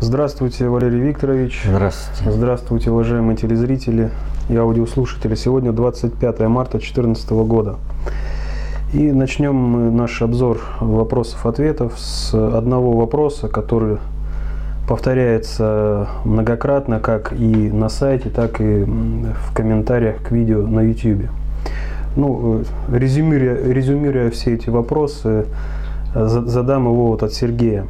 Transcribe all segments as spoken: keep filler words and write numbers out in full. Здравствуйте, Валерий Викторович. Здравствуйте. Здравствуйте, уважаемые телезрители и аудиослушатели. Сегодня двадцать пятое марта две тысячи четырнадцатого года. И начнем мы наш обзор вопросов-ответов с одного вопроса, который повторяется многократно, как и на сайте, так и в комментариях к видео на YouTube. Ну, резюмируя, резюмируя все эти вопросы, задам его вот от Сергея.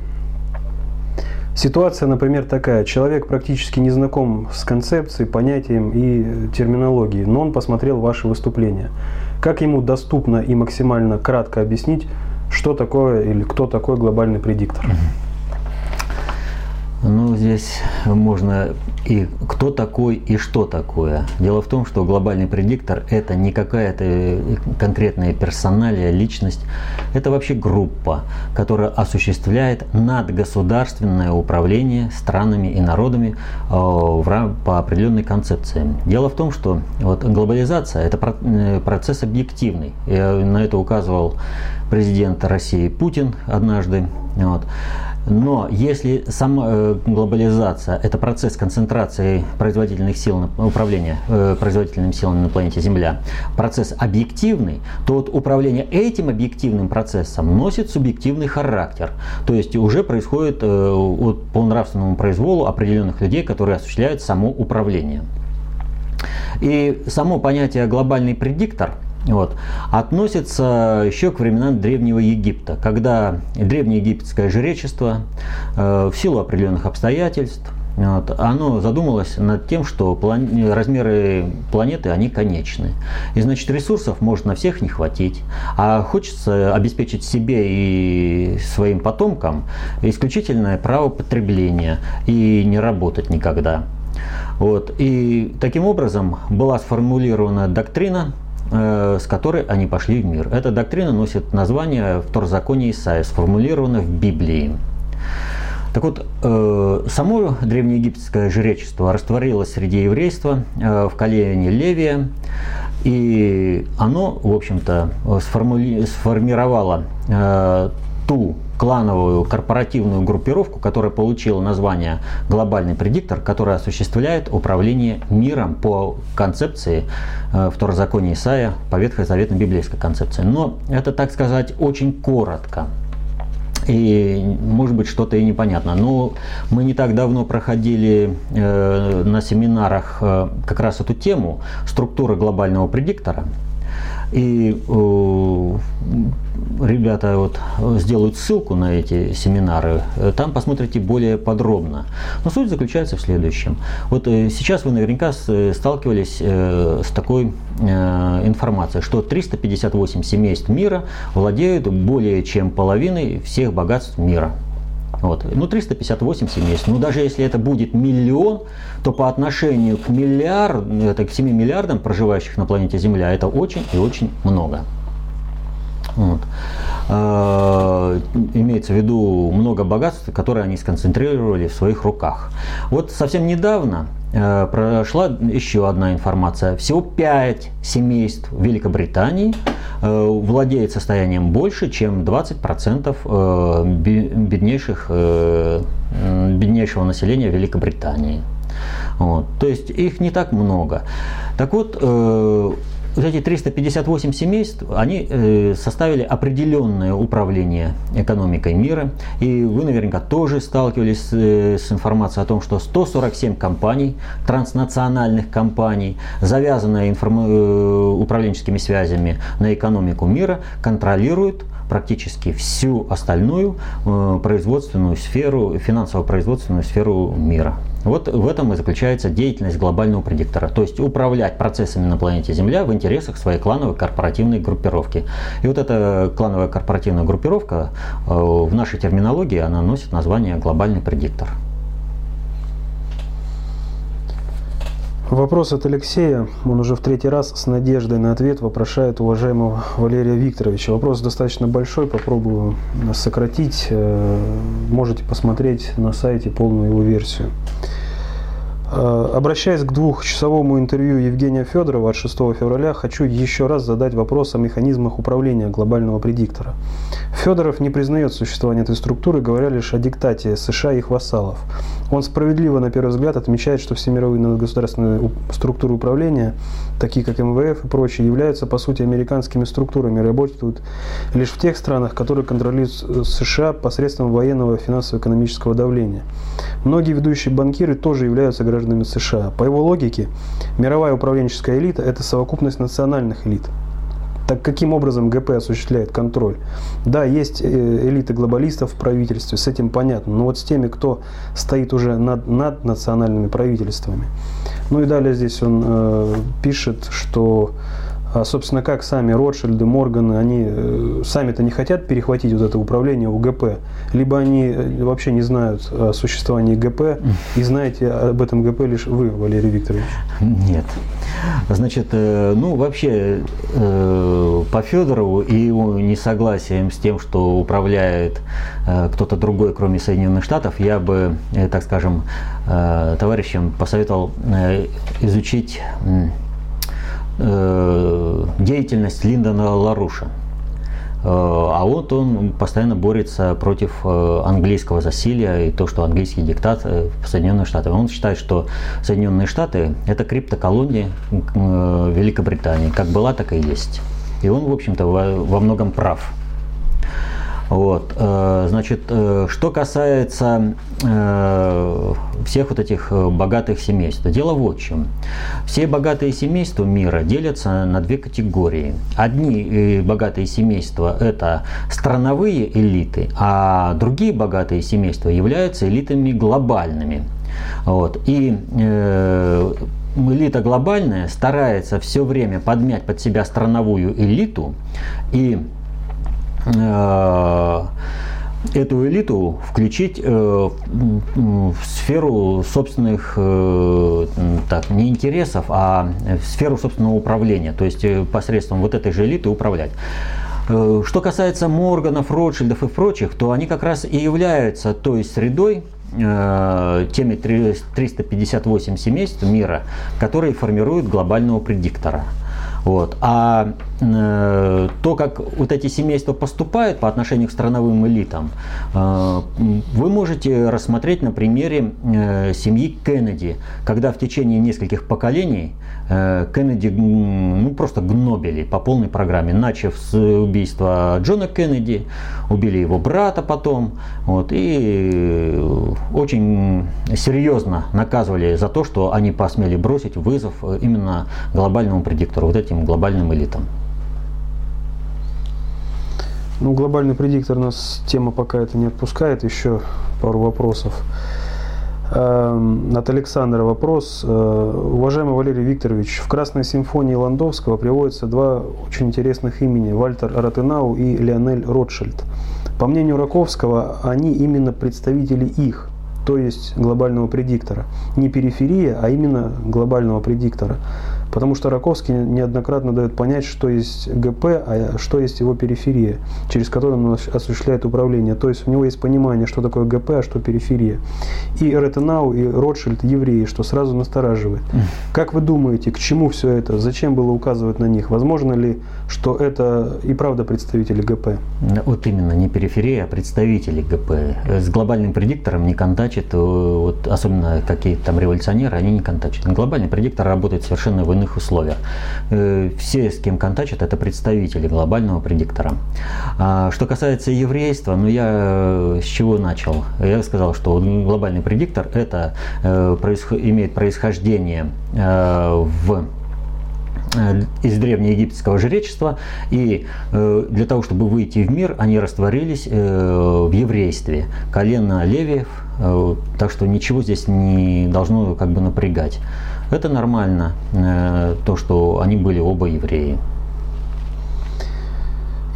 Ситуация, например, такая. Человек практически не знаком с концепцией, понятием и терминологией, но он посмотрел ваше выступление. Как ему доступно и максимально кратко объяснить, что такое или кто такой глобальный предиктор? Ну, здесь можно и кто такой, и что такое. Дело в том, что глобальный предиктор – это не какая-то конкретная персоналия, личность. Это вообще группа, которая осуществляет надгосударственное управление странами и народами по определенной концепции. Дело в том, что вот глобализация – это процесс объективный. Я на это указывал президент России Путин однажды. Вот. Но если сама глобализация – это процесс концентрации производительных сил, управления производительными силами на планете Земля, процесс объективный, то вот управление этим объективным процессом носит субъективный характер. То есть уже происходит по нравственному произволу определенных людей, которые осуществляют само управление. И само понятие «глобальный предиктор» Вот. относится еще к временам Древнего Египта, когда древнеегипетское жречество э, в силу определенных обстоятельств вот, оно задумалось над тем, что план... размеры планеты они конечны, и значит ресурсов может на всех не хватить, а хочется обеспечить себе и своим потомкам исключительное право потребления и не работать никогда. Вот. И таким образом была сформулирована доктрина, с которой они пошли в мир. Эта доктрина носит название в Торзаконе Исаия, сформулирована в Библии. Так вот, само древнеегипетское жречество растворилось среди еврейства в колене Левия, и оно, в общем-то, сформули... сформировало ту клановую корпоративную группировку, которая получила название «Глобальный предиктор», которая осуществляет управление миром по концепции э, Второзакония Исаия, по ветхозаветно-библейской концепции. Но это, так сказать, очень коротко. И, может быть, что-то и непонятно. Но мы не так давно проходили э, на семинарах э, как раз эту тему «Структура глобального предиктора». И э, ребята вот сделают ссылку на эти семинары, там посмотрите более подробно. Но суть заключается в следующем. Вот э, сейчас вы наверняка с, сталкивались э, с такой э, информацией, что триста пятьдесят восемь семейств мира владеют более чем половиной всех богатств мира. Вот. Ну, триста пятьдесят восемь семейств. Ну, даже если это будет миллион, то по отношению к миллиарду, это к семи миллиардам проживающих на планете Земля, это очень и очень много. Вот. Э-э- имеется в виду много богатств, которые они сконцентрировали в своих руках. Вот совсем недавно э- прошла еще одна информация. Всего пять семейств в Великобритании э- владеет состоянием больше, чем двадцать процентов э- беднейших, э- беднейшего населения Великобритании. Вот. То есть их не так много. Так вот, э- Вот эти триста пятьдесят восемь семейств, они составили определенное управление экономикой мира. И вы наверняка тоже сталкивались с информацией о том, что сто сорок семь компаний, транснациональных компаний, завязанные информ... управленческими связями на экономику мира, контролируют практически всю остальную производственную сферу, финансово-производственную сферу мира. Вот в этом и заключается деятельность глобального предиктора. То есть управлять процессами на планете Земля в интересах своей клановой корпоративной группировки. И вот эта клановая корпоративная группировка, в нашей терминологии она носит название «глобальный предиктор». Вопрос от Алексея, он уже в третий раз с надеждой на ответ вопрошает уважаемого Валерия Викторовича. Вопрос достаточно большой, попробую сократить. Можете посмотреть на сайте полную его версию. Обращаясь к двухчасовому интервью Евгения Федорова от шестого февраля, хочу еще раз задать вопрос о механизмах управления глобального предиктора. Федоров не признает существование этой структуры, говоря лишь о диктате США и их вассалов. Он справедливо, на первый взгляд, отмечает, что все мировые государственные структуры управления, такие как эм вэ эф и прочие, являются, по сути, американскими структурами и работают лишь в тех странах, которые контролируют США посредством военного и финансово-экономического давления. Многие ведущие банкиры тоже являются гражданами США. По его логике, мировая управленческая элита – это совокупность национальных элит. Так каким образом гэ пэ осуществляет контроль? Да, есть элиты глобалистов в правительстве, с этим понятно, но вот с теми, кто стоит уже над, над национальными правительствами. Ну и далее здесь он э, пишет, что, собственно, как сами Ротшильды, Морганы, они э, сами-то не хотят перехватить вот это управление у гэ пэ, либо они вообще не знают о существовании гэ пэ, и знаете об этом гэ пэ лишь вы, Валерий Викторович. Нет. Значит, э, ну вообще э, по Федорову и его несогласием с тем, что управляет э, кто-то другой, кроме Соединенных Штатов, я бы, э, так скажем, э, товарищам посоветовал э, изучить... Э, деятельность Линдона Ларуша. А вот он постоянно борется против английского засилия и то, что английский диктат в Соединенных Штатах. Он считает, что Соединенные Штаты – это криптоколония Великобритании. Как была, так и есть. И он, в общем-то, во многом прав. Вот. Значит, что касается всех вот этих богатых семейств, дело вот в чем. Все богатые семейства мира делятся на две категории. Одни богатые семейства – это страновые элиты, а другие богатые семейства являются элитами глобальными. Вот. И элита глобальная старается все время подмять под себя страновую элиту и эту элиту включить в сферу собственных так, не интересов, а в сферу собственного управления, то есть посредством вот этой же элиты управлять. Что касается Морганов, Ротшильдов и прочих, то они как раз и являются той средой, теми триста пятьдесят восемь семейств мира, которые формируют глобального предиктора. Вот. А э, то, как вот эти семейства поступают по отношению к страновым элитам, э, вы можете рассмотреть на примере э, семьи Кеннеди, когда в течение нескольких поколений э, Кеннеди ну, просто гнобили по полной программе, начав с убийства Джона Кеннеди, убили его брата потом, вот, и очень серьезно наказывали за то, что они посмели бросить вызов именно глобальному предиктору, вот этим глобальным элитам. Ну, глобальный предиктор нас тема пока это не отпускает. Еще пару вопросов. От Александра вопрос. Уважаемый Валерий Викторович, в «Красной симфонии» Ландовского приводятся два очень интересных имени – Вальтер Ратенау и Леонель Ротшильд. По мнению Раковского, они именно представители их, то есть глобального предиктора. Не периферия, а именно глобального предиктора. Потому что Раковский неоднократно дает понять, что есть гэ пэ, а что есть его периферия, через которую он осуществляет управление. То есть у него есть понимание, что такое гэ пэ, а что периферия. И Ратенау, и Ротшильд – евреи, что сразу настораживает. Как вы думаете, к чему все это? Зачем было указывать на них? Возможно ли, что это и правда представители гэ пэ? Вот именно, не периферия, а представители гэ пэ. С глобальным предиктором не контачит, вот, особенно какие-то там революционеры, они не контачат. Глобальный предиктор работает совершенно в иных условиях. Все, с кем контачат, это представители глобального предиктора. Что касается еврейства, ну я с чего начал? Я сказал, что глобальный предиктор это имеет происхождение в из древнеегипетского жречества, и для того, чтобы выйти в мир, они растворились в еврействе, колено левиев, так что ничего здесь не должно как бы напрягать. Это нормально, то, что они были оба евреи.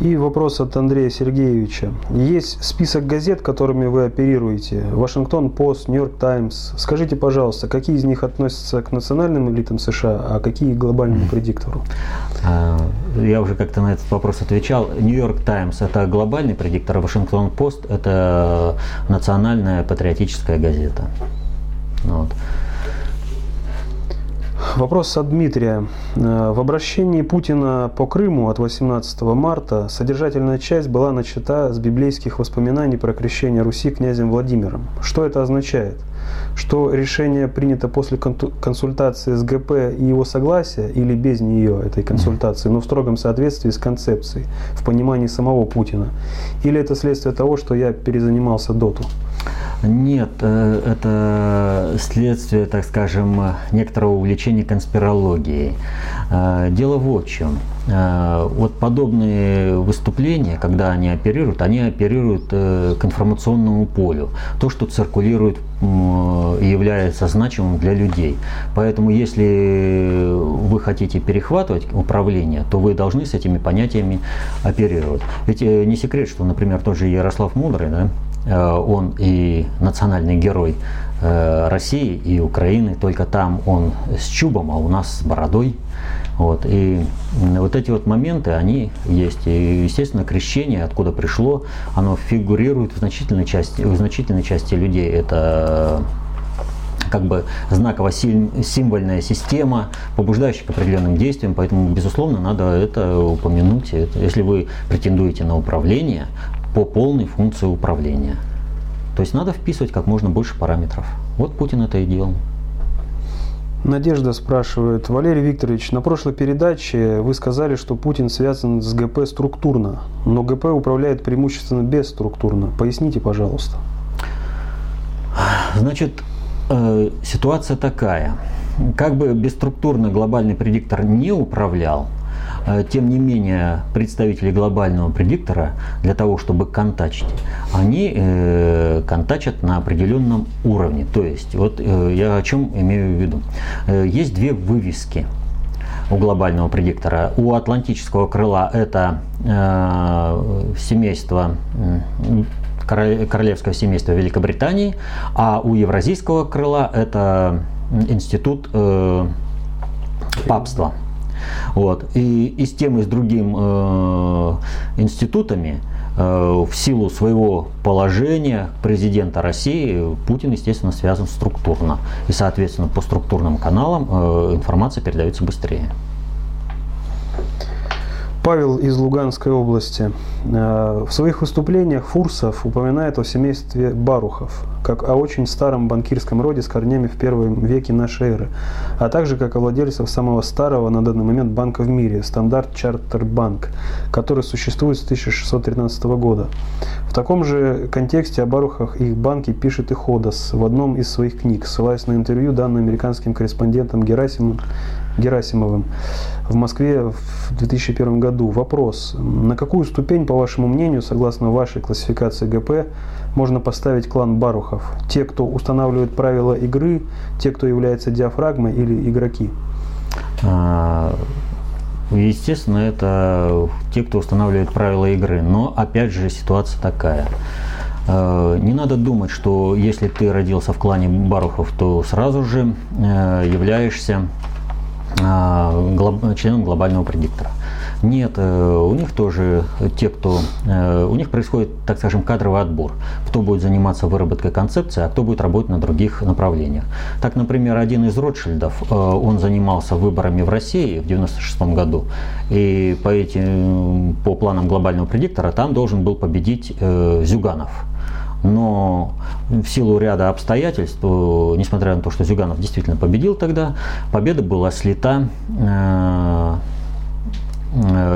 И вопрос от Андрея Сергеевича. Есть список газет, которыми вы оперируете? Вашингтон Пост, Нью-Йорк Таймс. Скажите, пожалуйста, какие из них относятся к национальным элитам США, а какие к глобальному предиктору? Я уже как-то на этот вопрос отвечал. Нью-Йорк Таймс – это глобальный предиктор, а Вашингтон Пост – это национальная патриотическая газета. Вот. Вопрос от Дмитрия. В обращении Путина по Крыму от восемнадцатого марта содержательная часть была начата с библейских воспоминаний про крещение Руси князем Владимиром. Что это означает? Что решение принято после консультации с гэ пэ и его согласия или без нее, этой консультации, но в строгом соответствии с концепцией, в понимании самого Путина? Или это следствие того, что я перезанимался доту? Нет, это следствие, так скажем, некоторого увлечения конспирологией. Дело вот в чем. Вот подобные выступления, когда они оперируют, они оперируют к информационному полю. То, что циркулирует и является значимым для людей. Поэтому, если вы хотите перехватывать управление, то вы должны с этими понятиями оперировать. Ведь не секрет, что, например, тот же Ярослав Мудрый, да, он и национальный герой России и Украины, только там он с чубом, а у нас с бородой. Вот. И вот эти вот моменты, они есть. И, естественно, крещение, откуда пришло, оно фигурирует в значительной части, в значительной части людей. Это как бы знаково-символьная система, побуждающая к определенным действиям, поэтому, безусловно, надо это упомянуть. Если вы претендуете на управление, по полной функции управления. То есть надо вписывать как можно больше параметров. Вот Путин это и делал. Надежда спрашивает. Валерий Викторович, на прошлой передаче вы сказали, что Путин связан с гэ пэ структурно, но гэ пэ управляет преимущественно бесструктурно. Поясните, пожалуйста. Значит, э, ситуация такая. Как бы бесструктурно глобальный предиктор не управлял, тем не менее, представители глобального предиктора для того, чтобы контачить, они э, контачат на определенном уровне. То есть, вот э, я о чем имею в виду. Э, есть две вывески у глобального предиктора. У атлантического крыла это э, семейство, э, королевское семейство Великобритании, а у евразийского крыла это институт э, папства. Вот. И, и с тем и с другим э, институтами э, в силу своего положения президента России Путин, естественно, связан структурно. И, соответственно, по структурным каналам э, информация передается быстрее. Павел из Луганской области. В своих выступлениях Фурсов упоминает о семействе Барухов, как о очень старом банкирском роде с корнями в первом веке нашей эры, а также как о владельцах самого старого на данный момент банка в мире, Стандарт Чартер Банк, который существует с тысяча шестьсот тринадцатого года. В таком же контексте о Барухах и их банке пишет и Ходос в одном из своих книг, ссылаясь на интервью, данное американским корреспондентом Герасимовым. Герасимовым в Москве в две тысячи первом году. Вопрос. На какую ступень, по вашему мнению, согласно вашей классификации гэ пэ, можно поставить клан Барухов? Те, кто устанавливает правила игры, те, кто является диафрагмой или игроки? Естественно, это те, кто устанавливает правила игры. Но, опять же, ситуация такая. Не надо думать, что если ты родился в клане Барухов, то сразу же являешься членом глобального предиктора. Нет, у них тоже те, кто... У них происходит, так скажем, кадровый отбор. Кто будет заниматься выработкой концепции, а кто будет работать на других направлениях. Так, например, один из Ротшильдов, он занимался выборами в России в девяносто шестом году. И по, этим, по планам глобального предиктора там должен был победить Зюганов. Но в силу ряда обстоятельств, несмотря на то, что Зюганов действительно победил тогда, победа была слита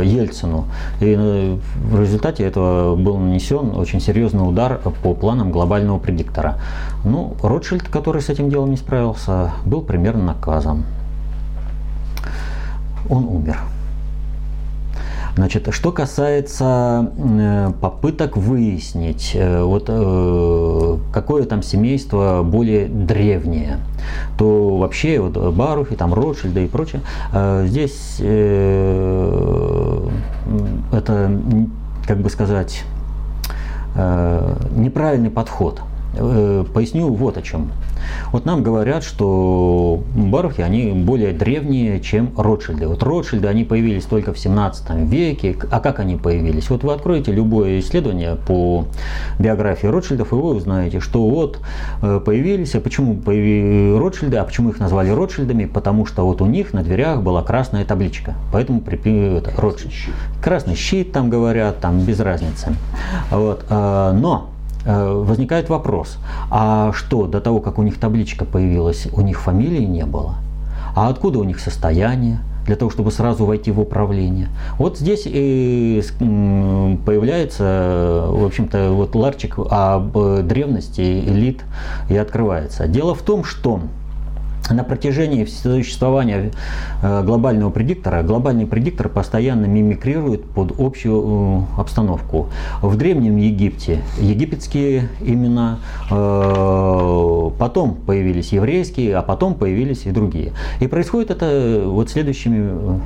Ельцину. И в результате этого был нанесен очень серьезный удар по планам глобального предиктора. Ну, Ротшильд, который с этим делом не справился, был примерно наказан. Он умер. Значит, что касается э, попыток выяснить, э, вот, э, какое там семейство более древнее, то вообще вот, Барухи, там, Ротшильды и прочее, э, здесь э, это, как бы сказать, э, неправильный подход. Поясню вот о чем. Вот нам говорят, что барухи, они более древние, чем Ротшильды. Вот Ротшильды, они появились только в семнадцатом веке. А как они появились? Вот вы откроете любое исследование по биографии Ротшильдов, и вы узнаете, что вот появились, а почему появились Ротшильды, а почему их назвали Ротшильдами? Потому что вот у них на дверях была красная табличка. Поэтому припи... это, Ротшильд. Красный щит, там говорят, там без разницы. Вот. Но возникает вопрос, а что до того, как у них табличка появилась, у них фамилии не было? А откуда у них состояние для того, чтобы сразу войти в управление? Вот здесь и появляется, в общем-то, вот ларчик об древности элит и открывается. Дело в том, что на протяжении существования глобального предиктора, глобальный предиктор постоянно мимикрирует под общую обстановку. В Древнем Египте египетские имена, потом появились еврейские, а потом появились и другие. И происходит это вот следующими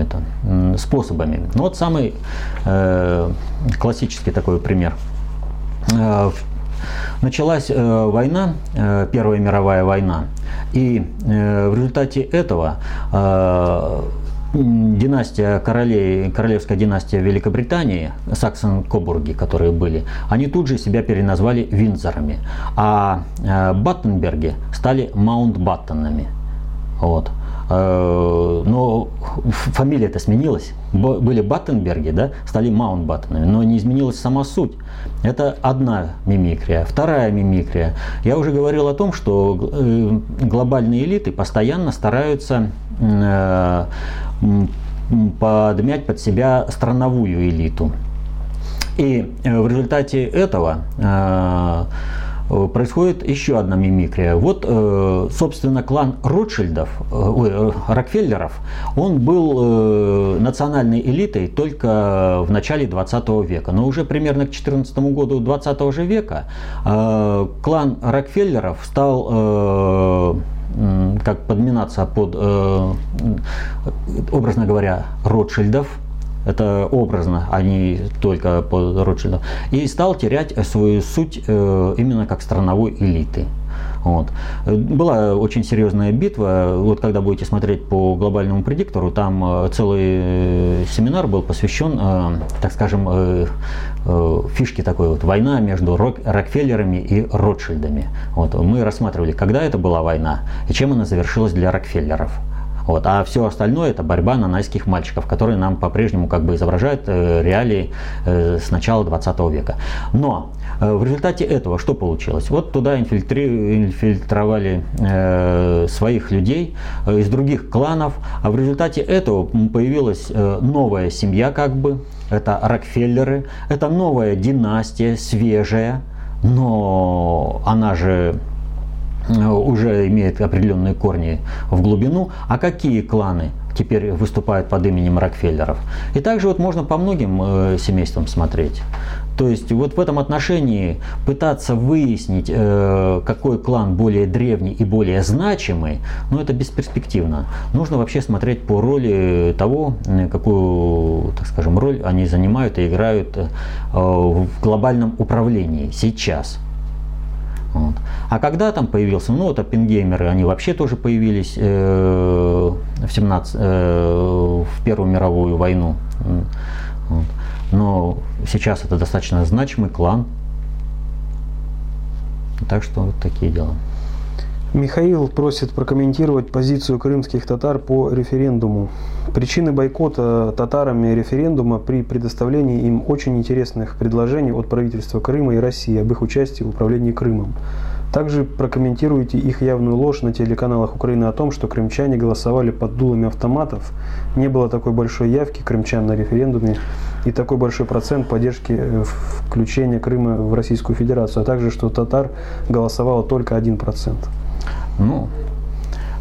это, способами. Ну, вот самый классический такой пример. Началась война, Первая мировая война, и в результате этого династия королей, королевская династия Великобритании, Саксон-Кобурги, которые были, они тут же себя переназвали Виндзорами, а Баттенберги стали Маунтбаттенами. Вот. Но фамилия-то сменилась. Были Баттенберги, да, стали Маунтбаттенами, но не изменилась сама суть. Это одна мимикрия. Вторая мимикрия. Я уже говорил о том, что глобальные элиты постоянно стараются подмять под себя страновую элиту. И в результате этого происходит еще одна мимикрия. Вот, собственно, клан Ротшильдов, ой, Рокфеллеров, он был национальной элитой только в начале двадцатого века. Но уже примерно к четырнадцатому году двадцатого же века клан Рокфеллеров стал как подминаться под, образно говоря, Ротшильдов. Это образно, а не только по Ротшильду. И стал терять свою суть именно как страновой элиты. Вот. Была очень серьезная битва. Вот когда будете смотреть по глобальному предиктору, там целый семинар был посвящен, так скажем, фишке такой вот, война между Рокфеллерами и Ротшильдами. Вот. Мы рассматривали, когда это была война и чем она завершилась для Рокфеллеров. Вот. А все остальное это борьба нанайских мальчиков, которые нам по-прежнему как бы изображают реалии с начала двадцатого века. Но в результате этого что получилось? Вот туда инфильтри... инфильтровали э, своих людей э, из других кланов, а в результате этого появилась э, новая семья, как бы, это Рокфеллеры, это новая династия, свежая, но она же уже имеет определенные корни в глубину. А какие кланы теперь выступают под именем Рокфеллеров? И также вот можно по многим э, семействам смотреть. То есть вот в этом отношении пытаться выяснить, э, какой клан более древний и более значимый, ну это бесперспективно. Нужно вообще смотреть по роли того, какую, так скажем, роль они занимают и играют э, в глобальном управлении сейчас. Вот. А когда там появился, ну вот оппенгеймеры, они вообще тоже появились э, в, семнадцатом, э, в Первую мировую войну, вот. Но сейчас это достаточно значимый клан, так что вот такие дела. Михаил просит прокомментировать позицию крымских татар по референдуму. Причины бойкота татарами референдума при предоставлении им очень интересных предложений от правительства Крыма и России об их участии в управлении Крымом. Также прокомментируйте их явную ложь на телеканалах Украины о том, что крымчане голосовали под дулами автоматов, не было такой большой явки крымчан на референдуме и такой большой процент поддержки включения Крыма в Российскую Федерацию, а также, что татар голосовало только один процент. Ну,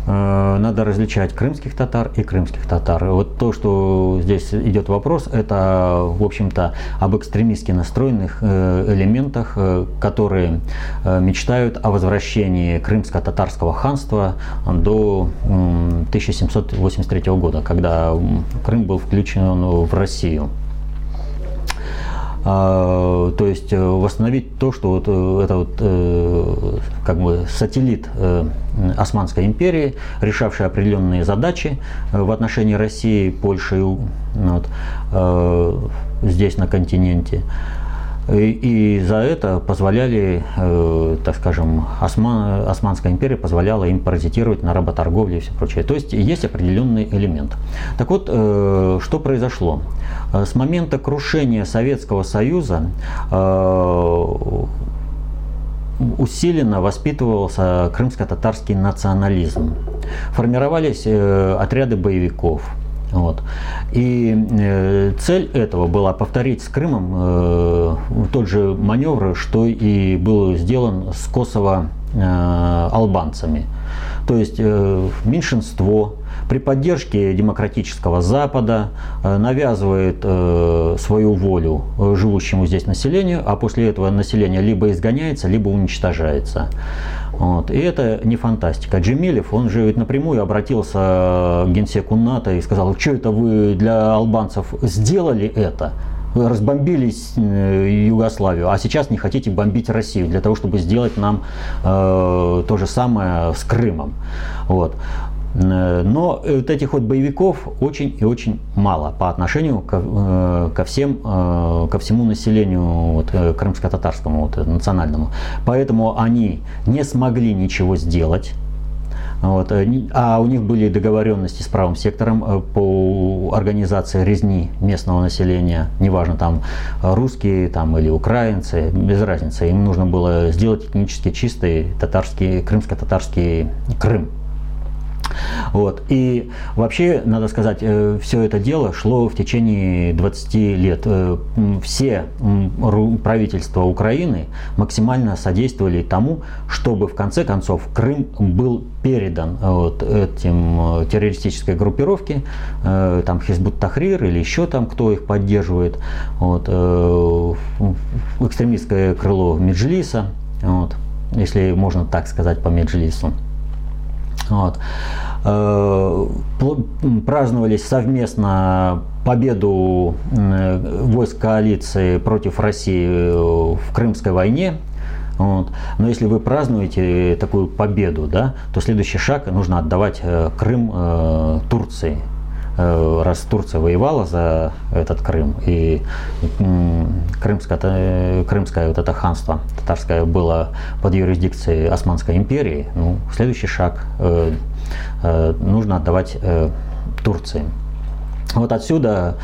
э, надо различать крымских татар и крымских татар. Вот то, что здесь идет вопрос, это, в общем-то, об экстремистски настроенных э, элементах, э, которые э, мечтают о возвращении крымско-татарского ханства до э, тысяча семьсот восемьдесят третьего года, когда Крым был включен в Россию. То есть восстановить то, что вот это вот как бы сателлит Османской империи, решавший определенные задачи в отношении России, Польши, вот, здесь на континенте. И, и за это позволяли, э, так скажем, Осман, Османская империя позволяла им паразитировать на работорговле и все прочее. То есть есть определенный элемент. Так вот, э, что произошло? С момента крушения Советского Союза э, усиленно воспитывался крымско-татарский национализм. Формировались э, отряды боевиков. Вот. И цель этого была повторить с Крымом э, тот же маневр, что и был сделан с Косово э, албанцами. То есть э, меньшинство при поддержке демократического Запада э, навязывает э, свою волю э, живущему здесь населению, а после этого население либо изгоняется, либо уничтожается. Вот. И это не фантастика. Джемилев, он же ведь напрямую обратился к генсеку НАТО и сказал: что это вы для албанцев сделали это? Вы разбомбили Югославию, а сейчас не хотите бомбить Россию для того, чтобы сделать нам э, то же самое с Крымом. Вот. Но вот этих вот боевиков очень и очень мало по отношению ко, ко, всем, ко всему населению вот, крымско-татарскому, вот, национальному. Поэтому они не смогли ничего сделать. Вот, а у них были договоренности с правым сектором по организации резни местного населения, неважно там русские там, или украинцы, без разницы. Им нужно было сделать этнически чистый татарский, крымско-татарский Крым. Вот. И вообще, надо сказать, все это дело шло в течение двадцати лет. Все правительства Украины максимально содействовали тому, чтобы в конце концов Крым был передан вот этим террористической группировке, там Хизбут-Тахрир или еще там кто их поддерживает, вот, экстремистское крыло Меджлиса, вот, если можно так сказать по Меджлису. Вот. Праздновались совместно победу войск коалиции против России в Крымской войне. Вот. Но если вы празднуете такую победу, да, то следующий шаг — нужно отдавать Крым Турции. Раз Турция воевала за этот Крым, и крымское, крымское вот это ханство татарское было под юрисдикцией Османской империи, ну, следующий шаг э, э, нужно отдавать э, Турции. Вот отсюда,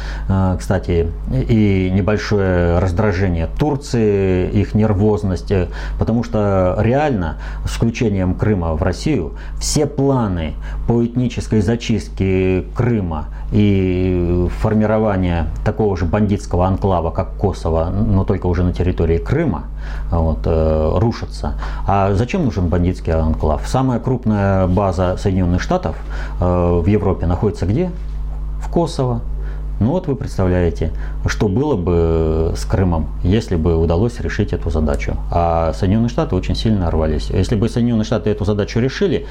кстати, и небольшое раздражение Турции, их нервозность, потому что реально с включением Крыма в Россию все планы по этнической зачистке Крыма и формирование такого же бандитского анклава, как Косово, но только уже на территории Крыма, вот, рушатся. А зачем нужен бандитский анклав? Самая крупная база Соединенных Штатов в Европе находится где? В Косово. Ну вот вы представляете, что было бы с Крымом, если бы удалось решить эту задачу. А Соединенные Штаты очень сильно рвались. Если бы Соединенные Штаты эту задачу решили,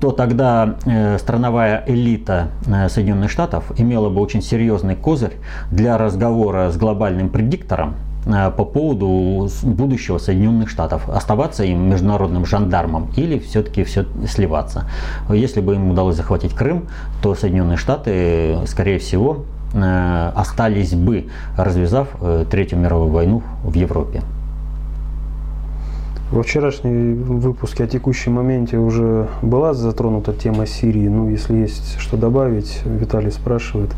то тогда страновая элита Соединенных Штатов имела бы очень серьезный козырь для разговора с глобальным предиктором по поводу будущего Соединенных Штатов. Оставаться им международным жандармом или все-таки все сливаться. Если бы им удалось захватить Крым, то Соединенные Штаты, скорее всего, остались бы, развязав Третью мировую войну в Европе. Во вчерашнем выпуске о текущем моменте уже была затронута тема Сирии. Ну, если есть что добавить, Виталий спрашивает.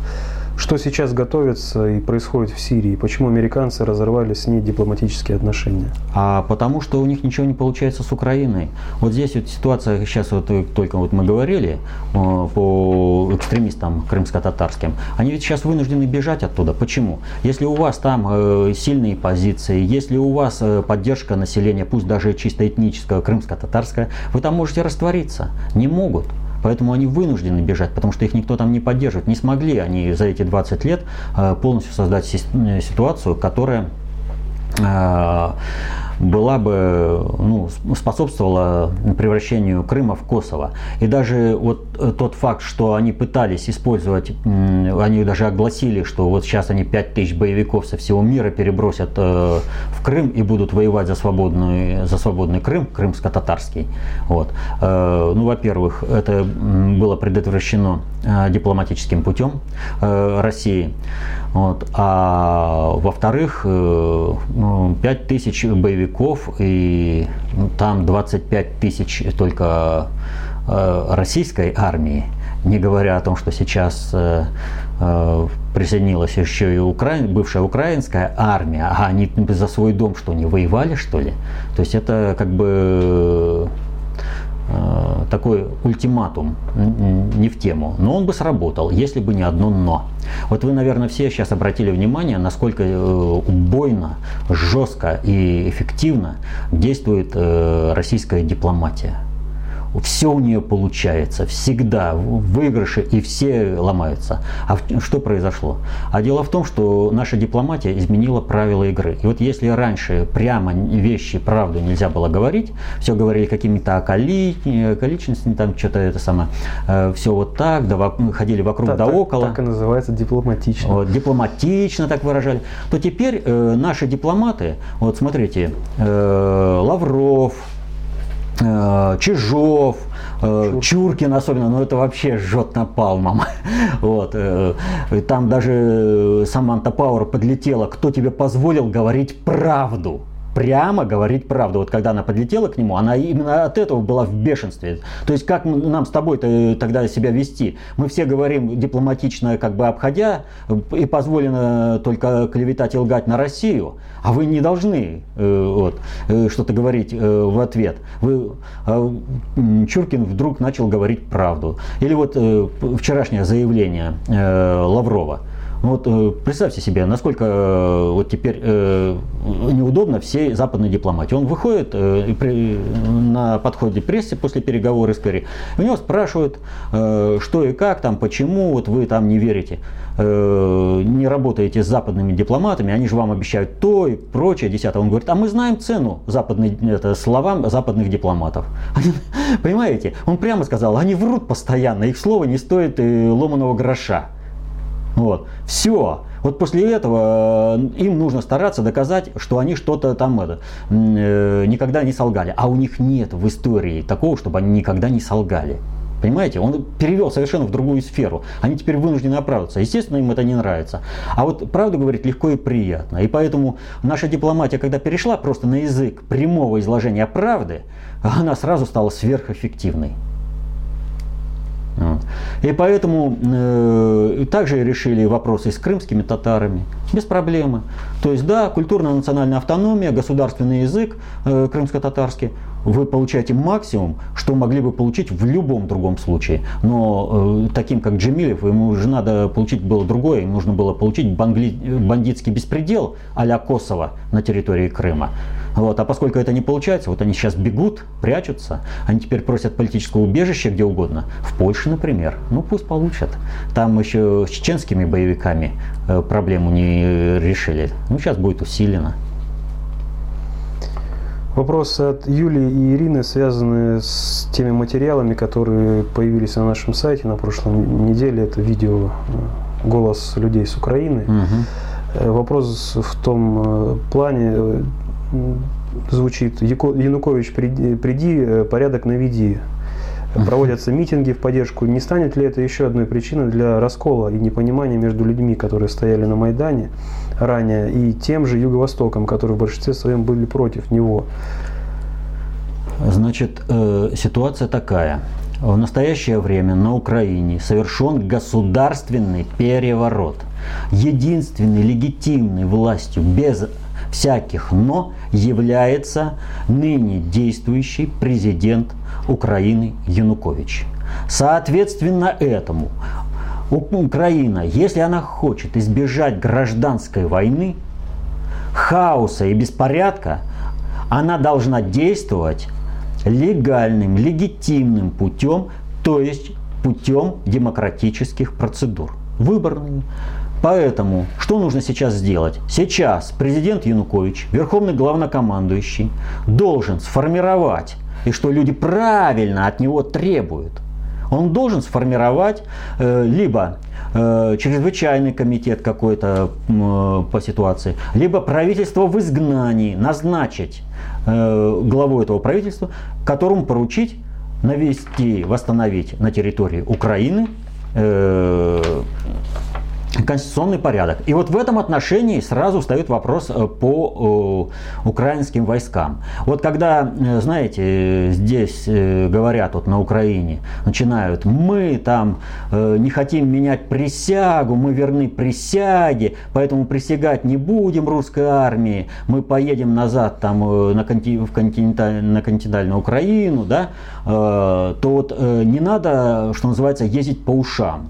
Что сейчас готовится и происходит в Сирии? Почему американцы разорвали с ней дипломатические отношения? А потому что у них ничего не получается с Украиной. Вот здесь вот ситуация, сейчас вот только вот мы говорили по экстремистам крымско-татарским. Они ведь сейчас вынуждены бежать оттуда. Почему? Если у вас там сильные позиции, если у вас поддержка населения, пусть даже чисто этнического, крымско-татарского, вы там можете раствориться. Не могут. Поэтому они вынуждены бежать, потому что их никто там не поддерживает. Не смогли они за эти двадцать лет полностью создать ситуацию, которая была бы, ну, способствовала превращению Крыма в Косово. И даже вот тот факт, что они пытались использовать, они даже огласили, что вот сейчас они пять тысяч боевиков со всего мира перебросят э, в Крым и будут воевать за свободный, за свободный Крым, крымско-татарский. Вот. Э, ну, во-первых, это было предотвращено э, дипломатическим путем э, России. Вот. А во-вторых, э, пять тысяч боевиков, и там двадцать пять тысяч только э, российской армии, не говоря о том, что сейчас э, э, присоединилась еще и укра... бывшая украинская армия, а они за свой дом что, не воевали, что ли? То есть это как бы э, такой ультиматум, не в тему, но он бы сработал, если бы не одно «но». Вот вы, наверное, все сейчас обратили внимание, насколько убойно, жестко и эффективно действует российская дипломатия. Все у нее получается, всегда выигрыши, и все ломаются. А что произошло? А дело в том, что наша дипломатия изменила правила игры. И вот если раньше прямо вещи, правду нельзя было говорить, все говорили какими-то околичностями, там что-то это самое, все вот так, да, ходили вокруг да, да так, около. Так и называется дипломатично. Вот, дипломатично так выражали. То теперь э, наши дипломаты, вот смотрите, э, Лавров, Чижов, Чур. Чуркин особенно, но ну это вообще жжет напалмом. Вот. Там даже Саманта Пауэр подлетела, кто тебе позволил говорить правду. Прямо говорить правду. Вот когда она подлетела к нему, она именно от этого была в бешенстве. То есть как нам с тобой-то тогда себя вести? Мы все говорим дипломатично, как бы обходя, и позволено только клеветать и лгать на Россию, а вы не должны вот, что-то говорить в ответ. Вы... Чуркин вдруг начал говорить правду. Или вот вчерашнее заявление Лаврова. Вот представьте себе, насколько вот теперь э, неудобно всей западной дипломатии. Он выходит э, при, на подходе к прессе после переговоров с Керри, у него спрашивают, э, что и как, там, почему вот вы там не верите, э, не работаете с западными дипломатами, они же вам обещают то и прочее, десятое. Он говорит, а мы знаем цену западной, это, словам западных дипломатов. Они, понимаете, он прямо сказал, они врут постоянно, их слово не стоит и ломаного гроша. Вот. Все. Вот после этого им нужно стараться доказать, что они что-то там это, никогда не солгали. А у них нет в истории такого, чтобы они никогда не солгали. Понимаете? Он перевел совершенно в другую сферу. Они теперь вынуждены оправдываться. Естественно, им это не нравится. А вот правду говорить легко и приятно. И поэтому наша дипломатия, когда перешла просто на язык прямого изложения правды, она сразу стала сверхэффективной. И поэтому э, также решили вопросы с крымскими татарами без проблемы. То есть, да, культурно-национальная автономия, государственный язык э, крымско-татарский, вы получаете максимум, что могли бы получить в любом другом случае. Но э, таким, как Джемилев, ему же надо получить было другое, им нужно было получить бангли... бандитский беспредел а-ля Косово на территории Крыма. Вот. А поскольку это не получается, вот они сейчас бегут, прячутся, они теперь просят политического убежища где угодно, в Польше, например. Ну пусть получат. Там еще с чеченскими боевиками э, проблему не решили. Ну сейчас будет усилено. Вопросы от Юлии и Ирины связаны с теми материалами, которые появились на нашем сайте на прошлой неделе. Это видео «Голос людей с Украины». Угу. Вопрос в том плане звучит: Янукович, приди, приди порядок наведи. Проводятся митинги в поддержку. Не станет ли это еще одной причиной для раскола и непонимания между людьми, которые стояли на Майдане ранее, и тем же Юго-Востоком, которые в большинстве своем были против него? Значит, э, ситуация такая. В настоящее время на Украине совершен государственный переворот. Единственной легитимной властью без всяких «но» является ныне действующий президент Украины Янукович. Соответственно этому, Украина, если она хочет избежать гражданской войны, хаоса и беспорядка, она должна действовать легальным, легитимным путем, то есть путем демократических процедур. Выборными, Поэтому что нужно сейчас сделать? Сейчас президент Янукович, верховный главнокомандующий, должен сформировать, и что люди правильно от него требуют, он должен сформировать э, либо э, чрезвычайный комитет какой-то э, по ситуации, либо правительство в изгнании, назначить э, главу этого правительства, которому поручить навести, восстановить на территории Украины э, конституционный порядок. И вот в этом отношении сразу встает вопрос по э, украинским войскам. Вот когда, знаете, здесь э, говорят вот на Украине, начинают, мы там э, не хотим менять присягу, мы верны присяге, поэтому присягать не будем русской армии, мы поедем назад там на, конти, в континенталь, на континентальную Украину, да, э, то вот э, не надо, что называется, ездить по ушам.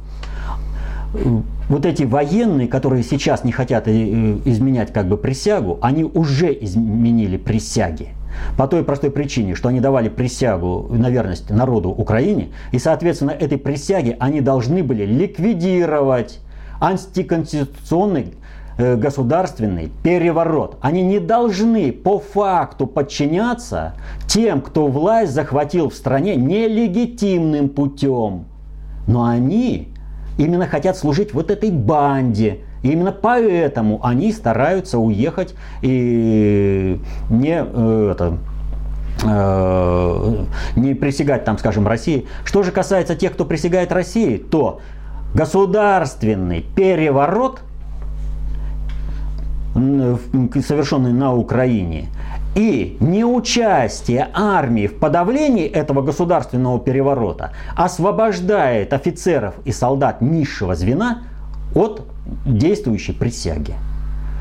Вот эти военные, которые сейчас не хотят изменять как бы присягу, они уже изменили присяги. По той простой причине, что они давали присягу на верность народу Украине, и, соответственно, этой присяги они должны были ликвидировать антиконституционный государственный переворот. Они не должны по факту подчиняться тем, кто власть захватил в стране нелегитимным путем. Но они именно хотят служить вот этой банде. И именно поэтому они стараются уехать и не, это, э, не присягать, там, скажем, России. Что же касается тех, кто присягает России, то государственный переворот, совершенный на Украине, и неучастие армии в подавлении этого государственного переворота освобождает офицеров и солдат низшего звена от действующей присяги.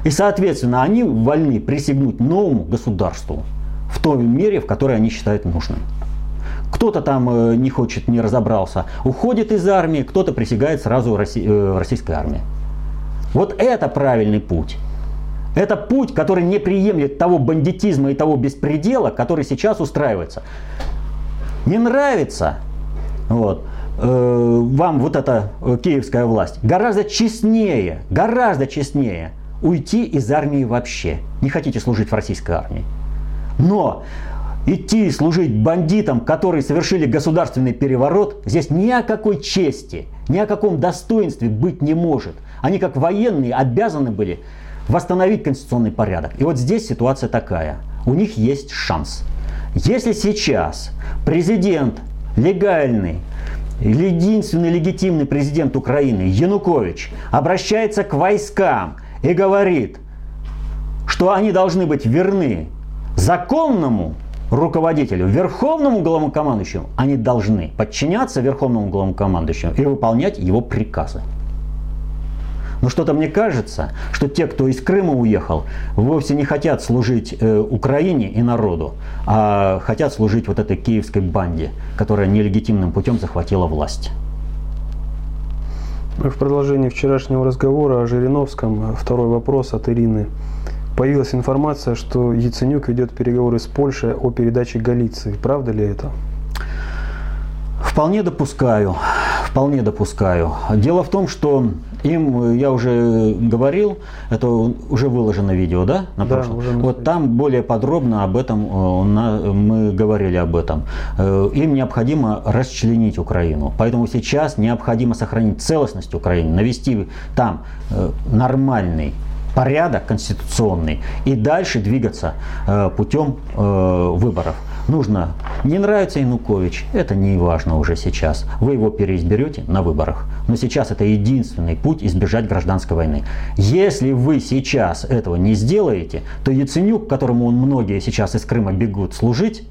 И, соответственно, они вольны присягнуть новому государству в той мере, в которой они считают нужным. Кто-то там не хочет, не разобрался, уходит из армии, кто-то присягает сразу российской армии. Вот это правильный путь. Это путь, который не приемлет того бандитизма и того беспредела, который сейчас устраивается. Не нравится вот, э, вам вот эта киевская власть. Гораздо честнее, гораздо честнее уйти из армии вообще. Не хотите служить в российской армии. Но идти служить бандитам, которые совершили государственный переворот, здесь ни о какой чести, ни о каком достоинстве быть не может. Они как военные обязаны были восстановить конституционный порядок. И вот здесь ситуация такая. У них есть шанс. Если сейчас президент легальный, единственный легитимный президент Украины Янукович обращается к войскам и говорит, что они должны быть верны законному руководителю, верховному главнокомандующему, они должны подчиняться верховному главнокомандующему и выполнять его приказы. Но что-то мне кажется, что те, кто из Крыма уехал, вовсе не хотят служить э, Украине и народу, а хотят служить вот этой киевской банде, которая нелегитимным путем захватила власть. В продолжении вчерашнего разговора о Жириновском, второй вопрос от Ирины. Появилась информация, что Яценюк ведет переговоры с Польшей о передаче Галиции. Правда ли это? Вполне допускаю. Вполне допускаю. Дело в том, что им, я уже говорил, это уже выложено видео, да? На да, прошлом. Уже на вот там более подробно об этом мы говорили об этом. Им необходимо расчленить Украину. Поэтому сейчас необходимо сохранить целостность Украины, навести там нормальный порядок конституционный и дальше двигаться путем выборов. Нужно, не нравится Янукович, это не важно уже сейчас, вы его переизберете на выборах. Но сейчас это единственный путь избежать гражданской войны. Если вы сейчас этого не сделаете, то Яценюк, которому многие сейчас из Крыма бегут служить,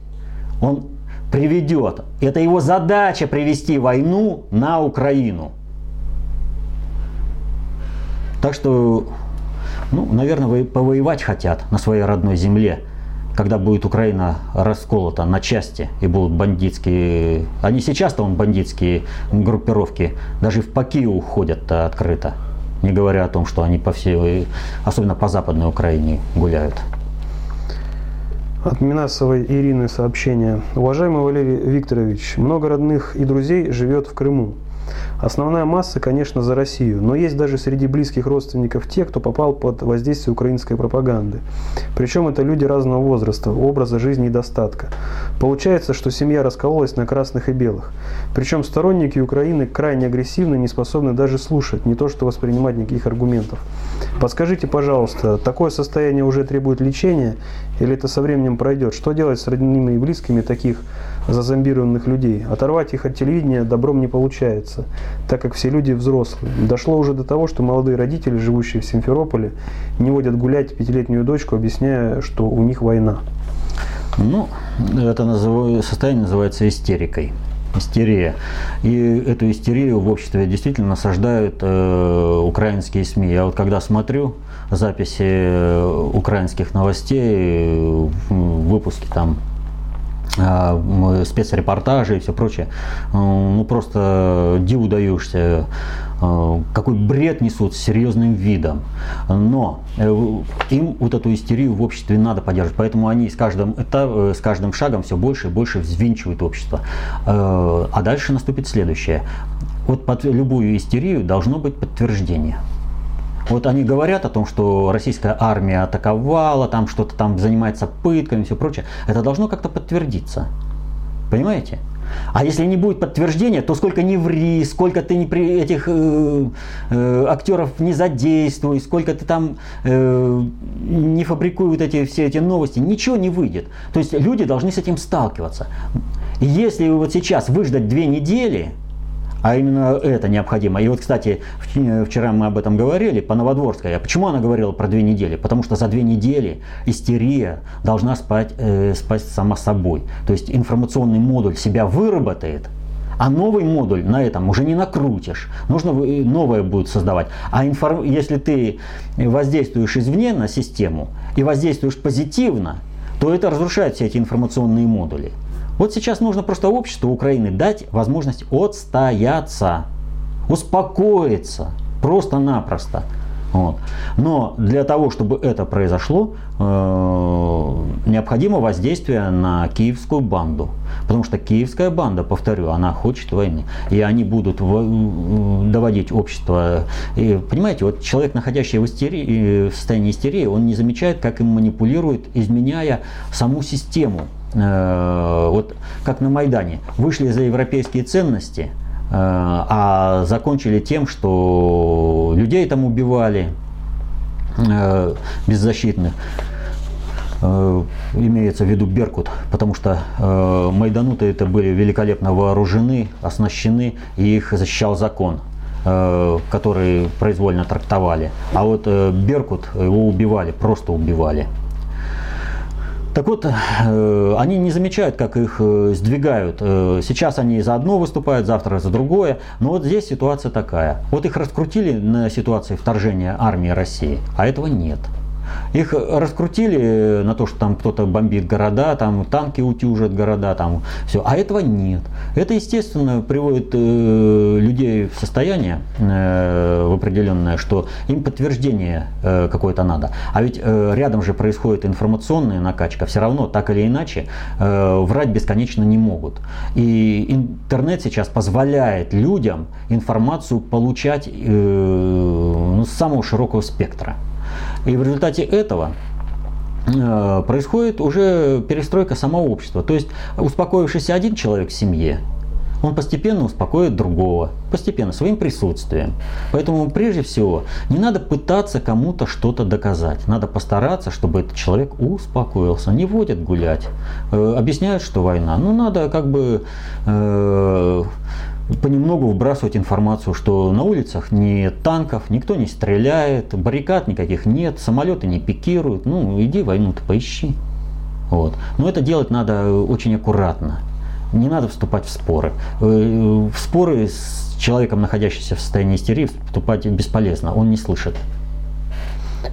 он приведет, это его задача привести войну на Украину. Так что... Ну, наверное, повоевать хотят на своей родной земле, когда будет Украина расколота на части и будут бандитские... Они сейчас-то вон бандитские группировки даже в по Киеву ходят-то открыто, не говоря о том, что они по всей, особенно по Западной Украине, гуляют. От Минасовой Ирины сообщение. Уважаемый Валерий Викторович, много родных и друзей живет в Крыму. Основная масса, конечно, за Россию, но есть даже среди близких родственников те, кто попал под воздействие украинской пропаганды. Причем это люди разного возраста, образа жизни и достатка. Получается, что семья раскололась на красных и белых. Причем сторонники Украины крайне агрессивны, не способны даже слушать, не то что воспринимать никаких аргументов. Подскажите, пожалуйста, такое состояние уже требует лечения или это со временем пройдет? Что делать с родными и близкими таких зазомбированных людей? Оторвать их от телевидения добром не получается, так как все люди взрослые. Дошло уже до того, что молодые родители, живущие в Симферополе, не водят гулять пятилетнюю дочку, объясняя, что у них война. Ну, это назов... состояние называется истерикой. Истерия. И эту истерию в обществе действительно насаждают э, украинские СМИ. Я вот когда смотрю записи украинских новостей, выпуски там, спецрепортажи и все прочее, ну просто диву даешься, какой бред несут с серьезным видом. Но им вот эту истерию в обществе надо поддерживать, поэтому они с каждым, этап, с каждым шагом все больше и больше взвинчивают общество. А дальше наступит следующее. Вот под любую истерию должно быть подтверждение. Вот они говорят о том, что российская армия атаковала, там что-то там занимается пытками и все прочее. Это должно как-то подтвердиться. Понимаете? А если не будет подтверждения, то сколько ни ври, сколько ты не при этих э, э, актеров не задействуй, сколько ты там э, не фабрикуй вот эти, все эти новости, ничего не выйдет. То есть люди должны с этим сталкиваться. И если вот сейчас выждать две недели, а именно это необходимо. И вот, кстати, вчера мы об этом говорили, по Новодворской. А почему она говорила про две недели? Потому что за две недели истерия должна спать, э, спасть сама собой. То есть информационный модуль себя выработает, а новый модуль на этом уже не накрутишь. Нужно новое будет создавать. А информ... если ты воздействуешь извне на систему и воздействуешь позитивно, то это разрушает все эти информационные модули. Вот сейчас нужно просто обществу Украины дать возможность отстояться, успокоиться, просто-напросто. Вот. Но для того, чтобы это произошло, необходимо воздействие на киевскую банду. Потому что киевская банда, повторю, она хочет войны. И они будут доводить общество. И, понимаете, вот человек, находящийся в, истерии, в состоянии истерии, он не замечает, как им манипулируют, изменяя саму систему. Вот как на Майдане. Вышли за европейские ценности, а закончили тем, что людей там убивали беззащитных. Имеется в виду Беркут, потому что майдануты это были великолепно вооружены, оснащены, и их защищал закон, который произвольно трактовали. А вот Беркут, его убивали, просто убивали. Так вот, э, они не замечают, как их э, сдвигают. Э, сейчас они за одно выступают, завтра за другое. Но вот здесь ситуация такая. Вот их раскрутили на ситуации вторжения армии России, а этого нет. Их раскрутили на то, что там кто-то бомбит города, там танки утюжат города, там все. А этого нет. Это, естественно, приводит э, людей в состояние э, в определенное, что им подтверждение э, какое-то надо. А ведь э, рядом же происходит информационная накачка. Все равно, так или иначе, э, врать бесконечно не могут. И интернет сейчас позволяет людям информацию получать э, ну, с самого широкого спектра. И в результате этого э, происходит уже перестройка самого общества. То есть успокоившийся один человек в семье, он постепенно успокоит другого, постепенно, своим присутствием. Поэтому прежде всего не надо пытаться кому-то что-то доказать. Надо постараться, чтобы этот человек успокоился, не водят гулять, э, объясняют, что война. Ну надо как бы... Э, понемногу вбрасывать информацию, что на улицах нет танков, никто не стреляет, баррикад никаких нет, самолеты не пикируют, ну иди войну-то поищи. Вот. Но это делать надо очень аккуратно, не надо вступать в споры. В споры с человеком, находящимся в состоянии истерии, вступать бесполезно, он не слышит.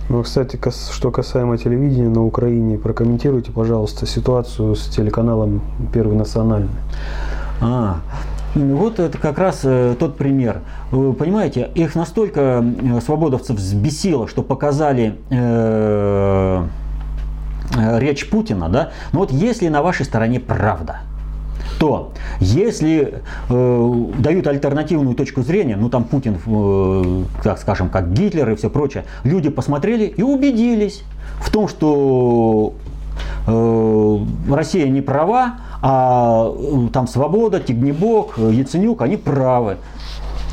Ну, кстати, что касаемо телевидения на Украине, прокомментируйте, пожалуйста, ситуацию с телеканалом «Первый национальный». А. Вот это как раз тот пример. Вы понимаете, их настолько свободовцев взбесило, что показали э, речь Путина, да? Но вот если на вашей стороне правда, что если э, дают альтернативную точку зрения, ну там Путин, э, так скажем, как Гитлер и все прочее, люди посмотрели и убедились в том, что э, Россия не права, а э, там Свобода, Тягнибок, Яценюк, они правы.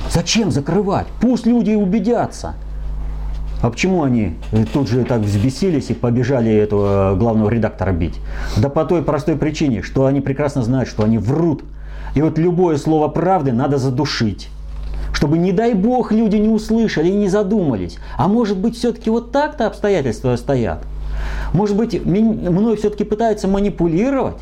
Зачем закрывать? Пусть люди убедятся. А почему они тут же так взбесились и побежали этого главного редактора бить? Да по той простой причине, что они прекрасно знают, что они врут. И вот любое слово правды надо задушить. Чтобы, не дай бог, люди не услышали и не задумались. А может быть, все-таки вот так-то обстоятельства стоят? Может быть, мной все-таки пытаются манипулировать?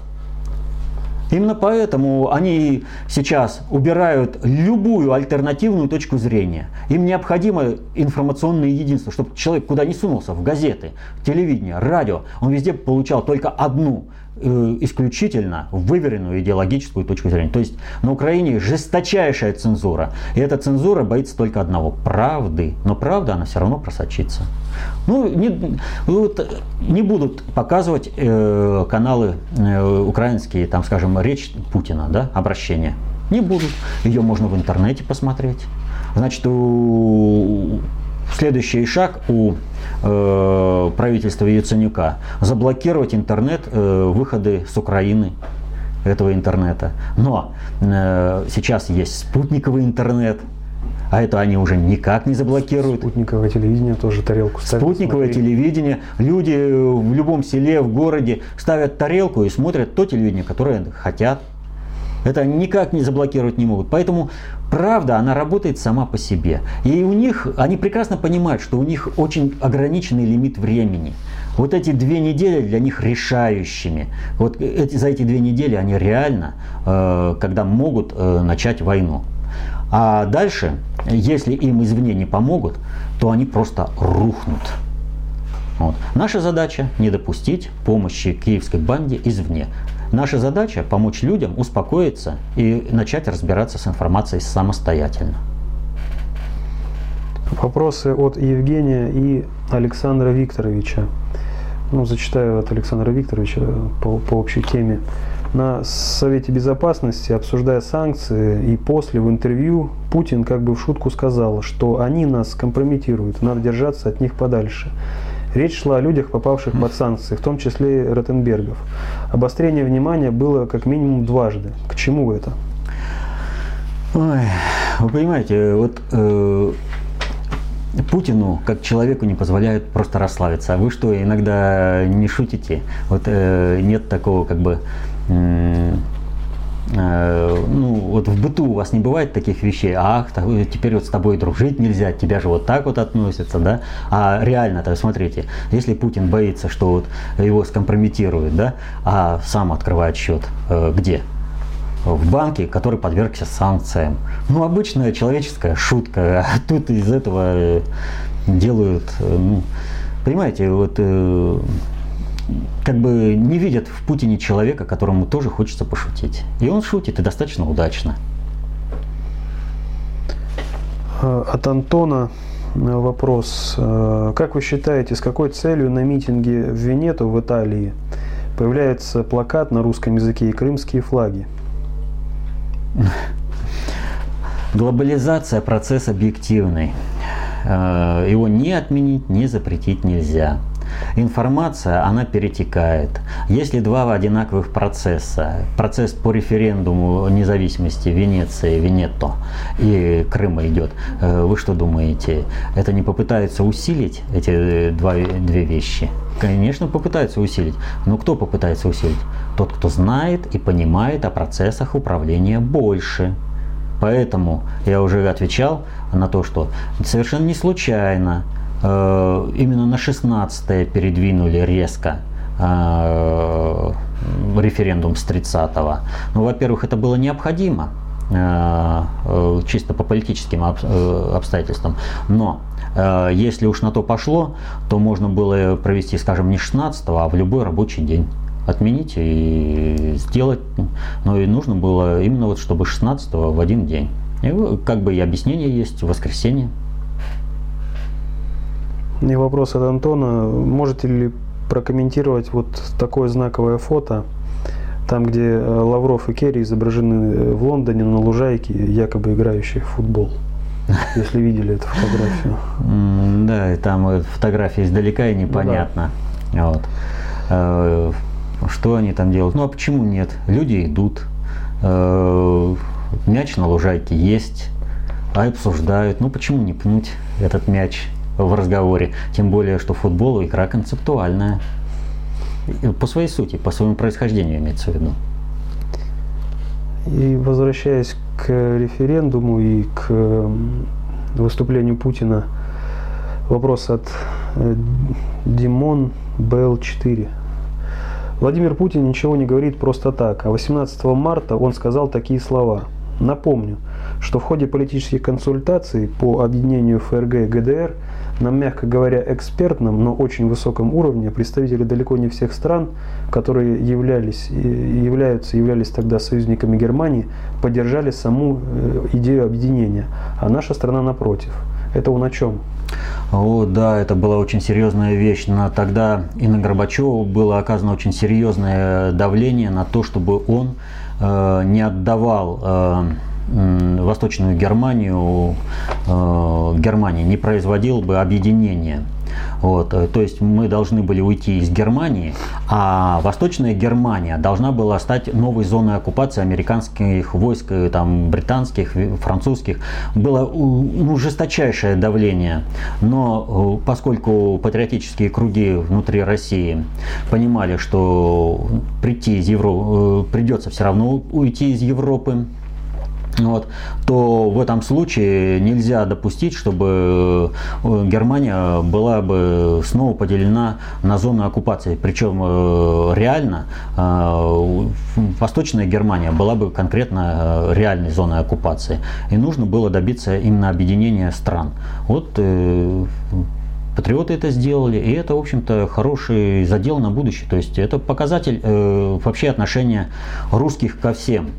Именно поэтому они сейчас убирают любую альтернативную точку зрения. Им необходимо информационное единство, чтобы человек куда ни сунулся, в газеты, телевидение, радио, он везде получал только одну э, исключительно выверенную идеологическую точку зрения. То есть на Украине жесточайшая цензура. И эта цензура боится только одного – правды. Но правда, она все равно просочится. Ну, не, вот, не будут показывать э, каналы э, украинские, там, скажем, речь Путина, да, обращение. Не будут. Ее можно в интернете посмотреть. Значит, у... следующий шаг у э, правительства Яценюка – заблокировать интернет, э, выходы с Украины этого интернета. Но э, сейчас есть спутниковый интернет, а это они уже никак не заблокируют. Спутниковое телевидение тоже тарелку ставят. Спутниковое смотреть. Телевидение. Люди в любом селе, в городе ставят тарелку и смотрят то телевидение, которое хотят. Это никак не заблокировать не могут. Поэтому правда, она работает сама по себе. И у них, они прекрасно понимают, что у них очень ограниченный лимит времени. Вот эти две недели для них решающими. Вот эти, за эти две недели они реально, э, когда могут э, начать войну. А дальше, если им извне не помогут, то они просто рухнут. Вот. Наша задача – не допустить помощи киевской банде извне. Наша задача – помочь людям успокоиться и начать разбираться с информацией самостоятельно. Вопросы от Евгения и Александра Викторовича. Ну, зачитаю от Александра Викторовича по, по общей теме. На Совете Безопасности, обсуждая санкции, и после в интервью Путин как бы в шутку сказал, что они нас компрометируют, надо держаться от них подальше. Речь шла о людях, попавших под санкции, в том числе и Ротенбергов. Обострение внимания было как минимум дважды. К чему это? Ой, вы понимаете, вот э, Путину как человеку не позволяют просто расслабиться. А вы что, иногда не шутите? Вот э, нет такого как бы... ну вот в быту у вас не бывает таких вещей, ах, теперь вот с тобой дружить нельзя, тебя же вот так вот относятся, да, а реально, то смотрите, если Путин боится, что вот его скомпрометируют, да, а сам открывает счет, где? В банке, который подвергся санкциям. Ну, обычная человеческая шутка, а тут из этого делают, ну, понимаете, вот... как бы не видят в Путине человека, которому тоже хочется пошутить. И он шутит, и достаточно удачно. От Антона вопрос. Как вы считаете, с какой целью на митинге в Венето в Италии появляется плакат на русском языке и крымские флаги? Глобализация – процесс объективный. Его не отменить, не запретить нельзя. Информация, она перетекает. Если два одинаковых процесса, процесс по референдуму независимости Венеции, Венето и Крыма идет, вы что думаете, это не попытаются усилить эти два, две вещи? Конечно, попытаются усилить. Но кто попытается усилить? Тот, кто знает и понимает о процессах управления больше. Поэтому я уже отвечал на то, что совершенно не случайно именно на шестнадцатое передвинули резко э, референдум с тридцатого. Ну, во-первых, это было необходимо э, э, чисто по политическим об, э, обстоятельствам. Но э, если уж на то пошло, то можно было провести, скажем, не шестнадцатого, а в любой рабочий день. Отменить и сделать. Но и нужно было именно вот, чтобы шестнадцатого в один день. И как бы и объяснение есть, воскресенье. И вопрос от Антона. Можете ли прокомментировать вот такое знаковое фото Там, где Лавров и Керри изображены в Лондоне на лужайке, якобы играющие в футбол. Если видели эту фотографию. Да, и там фотография издалека и непонятно. Вот. Что они там делают? Ну а почему нет? Люди идут, мяч на лужайке есть, а обсуждают, ну почему не пнуть этот мяч в разговоре? Тем более, что футбол игра концептуальная. По своей сути, по своему происхождению имеется в виду. И возвращаясь к референдуму и к выступлению Путина, вопрос от Димон бэ эл четыре. Владимир Путин ничего не говорит просто так, а восемнадцатого марта он сказал такие слова. Напомню, что в ходе политических консультаций по объединению эф эр гэ и гэ дэ эр на, мягко говоря, экспертном, но очень высоком уровне представители далеко не всех стран, которые являлись, являются, являлись тогда союзниками Германии, поддержали саму идею объединения, а наша страна напротив. Это он о чем? О, да, это была очень серьезная вещь. Но тогда и на Горбачева было оказано очень серьезное давление на то, чтобы он э, не отдавал э, э, Восточную Германию, э, Германии не производил бы объединение. Вот, то есть мы должны были уйти из Германии, а Восточная Германия должна была стать новой зоной оккупации американских войск, там, британских, французских. Было ну, жесточайшее давление, но поскольку патриотические круги внутри России понимали, что прийти из Европы, придется все равно уйти из Европы, вот, то в этом случае нельзя допустить, чтобы Германия была бы снова поделена на зоны оккупации. Причем реально Восточная Германия была бы конкретно реальной зоной оккупации. И нужно было добиться именно объединения стран. Вот патриоты это сделали, и это, в общем-то, хороший задел на будущее. То есть это показатель вообще отношения русских ко всем.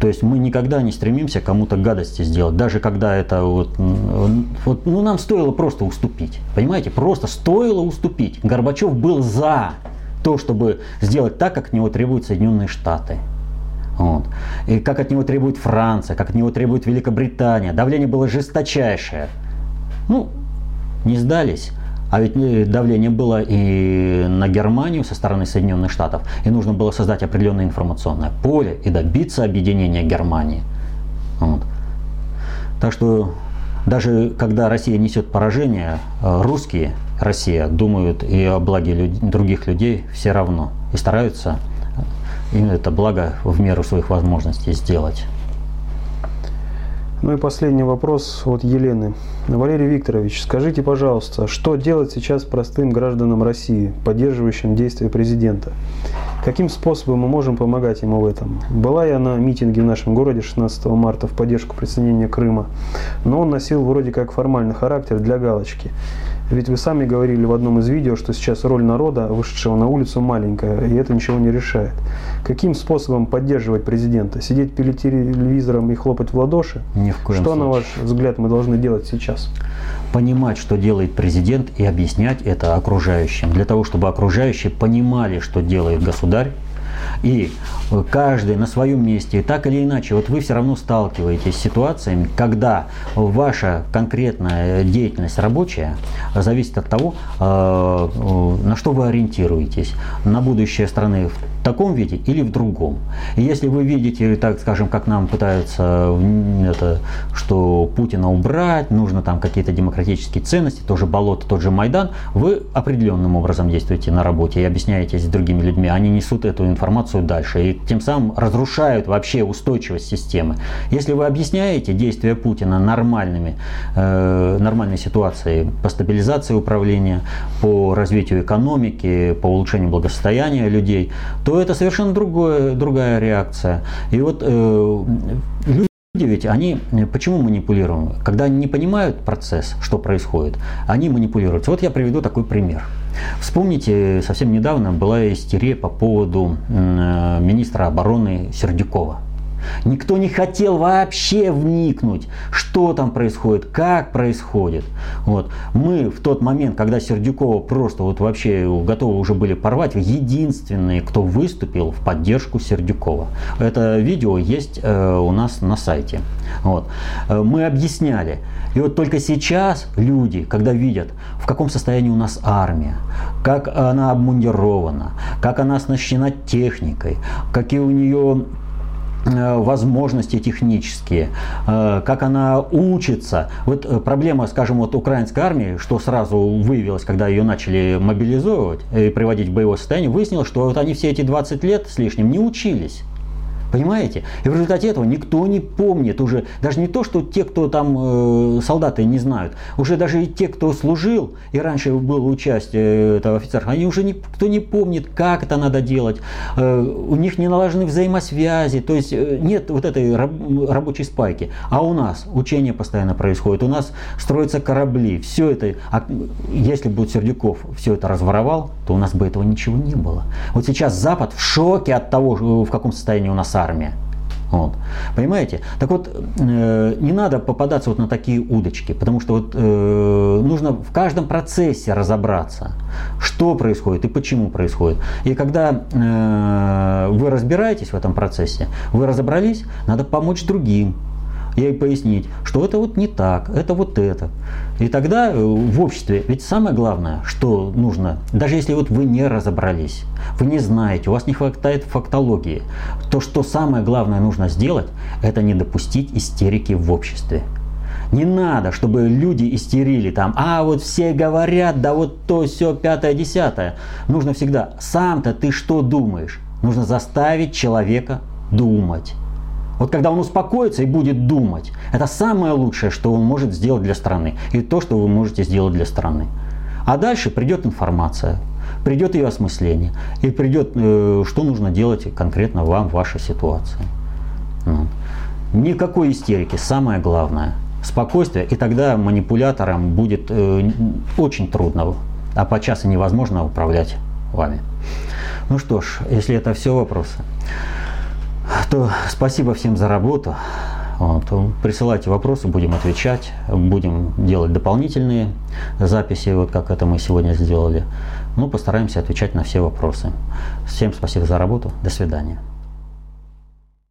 То есть мы никогда не стремимся кому-то гадости сделать, даже когда это вот, вот, ну нам стоило просто уступить, понимаете, просто стоило уступить. Горбачев был за то, чтобы сделать так, как от него требуют Соединенные Штаты. Вот. И как от него требует Франция, как от него требует Великобритания. Давление было жесточайшее. Ну, не сдались. А ведь давление было и на Германию со стороны Соединенных Штатов, и нужно было создать определенное информационное поле и добиться объединения Германии. Вот. Так что даже когда Россия несет поражение, русские, Россия, думают и о благе люд- других людей все равно, и стараются именно это благо в меру своих возможностей сделать. Ну и последний вопрос от Елены. Валерий Викторович, скажите, пожалуйста, что делать сейчас простым гражданам России, поддерживающим действия президента? Каким способом мы можем помогать ему в этом? Была я на митинге в нашем городе шестнадцатого марта в поддержку присоединения Крыма, но он носил вроде как формальный характер для галочки. Ведь вы сами говорили в одном из видео, что сейчас роль народа, вышедшего на улицу, маленькая, и это ничего не решает. Каким способом поддерживать президента? Сидеть перед телевизором и хлопать в ладоши? Ни в коем случае. Что, на ваш взгляд, мы должны делать сейчас? Понимать, что делает президент, и объяснять это окружающим. Для того, чтобы окружающие понимали, что делает государь. И каждый на своем месте, и так или иначе, вот вы все равно сталкиваетесь с ситуациями, когда ваша конкретная деятельность рабочая зависит от того, на что вы ориентируетесь, на будущее страны в таком виде или в другом. И если вы видите, так скажем, как нам пытаются, это, что Путина убрать, нужно там какие-то демократические ценности, то же болото, тот же Майдан, вы определенным образом действуете на работе и объясняетесь с другими людьми, они несут эту информацию. информацию дальше и тем самым разрушают вообще устойчивость системы. Если вы объясняете действия Путина нормальными, э, нормальной ситуацией по стабилизации управления, по развитию экономики, по улучшению благосостояния людей, то это совершенно другое, другая реакция. И вот э, люди ведь они почему манипулируют? Когда они не понимают процесс, что происходит, они манипулируют. Вот я приведу такой пример. Вспомните, совсем недавно была истерия по поводу министра обороны Сердюкова. Никто не хотел вообще вникнуть, что там происходит, как происходит. Вот. Мы в тот момент, когда Сердюкова просто вот вообще готовы уже были порвать, единственные, кто выступил в поддержку Сердюкова. Это видео есть э, у нас на сайте. Вот. Мы объясняли. И вот только сейчас люди, когда видят, в каком состоянии у нас армия, как она обмундирована, как она оснащена техникой, какие у нее возможности технические, как она учится. Вот проблема, скажем, вот украинской армии, что сразу выявилось, когда ее начали мобилизовывать и приводить в боевое состояние, выяснилось, что вот они все эти двадцать лет с лишним не учились. Понимаете? И в результате этого никто не помнит уже, даже не то, что те, кто там э, солдаты не знают, уже даже и те, кто служил, и раньше был участие этого офицера, они уже никто не помнит, как это надо делать, э, у них не налажены взаимосвязи, то есть нет вот этой раб, рабочей спайки. А у нас учения постоянно происходят, у нас строятся корабли, все это, а если бы Сердюков все это разворовал, то у нас бы этого ничего не было. Вот сейчас Запад в шоке от того, в каком состоянии у нас армия. Вот. Понимаете? Так вот, э, не надо попадаться вот на такие удочки, потому что вот, э, нужно в каждом процессе разобраться, что происходит и почему происходит. И когда э, вы разбираетесь в этом процессе, вы разобрались, надо помочь другим. И пояснить, что это вот не так, это вот это. И тогда в обществе, ведь самое главное, что нужно, даже если вот вы не разобрались, вы не знаете, у вас не хватает фактологии, то, что самое главное нужно сделать, это не допустить истерики в обществе. Не надо, чтобы люди истерили там, а вот все говорят, да вот то, все, пятое, десятое. Нужно всегда, сам-то ты что думаешь? Нужно заставить человека думать. Вот когда он успокоится и будет думать, это самое лучшее, что он может сделать для страны. И то, что вы можете сделать для страны. А дальше придет информация, придет ее осмысление. И придет, э, что нужно делать конкретно вам в вашей ситуации. Вот. Никакой истерики, самое главное. Спокойствие, и тогда манипуляторам будет э, очень трудно, а подчас и невозможно управлять вами. Ну что ж, если это все вопросы, то спасибо всем за работу. Вот. Присылайте вопросы, будем отвечать, будем делать дополнительные записи, вот как это мы сегодня сделали. Ну, постараемся отвечать на все вопросы. Всем спасибо за работу, до свидания.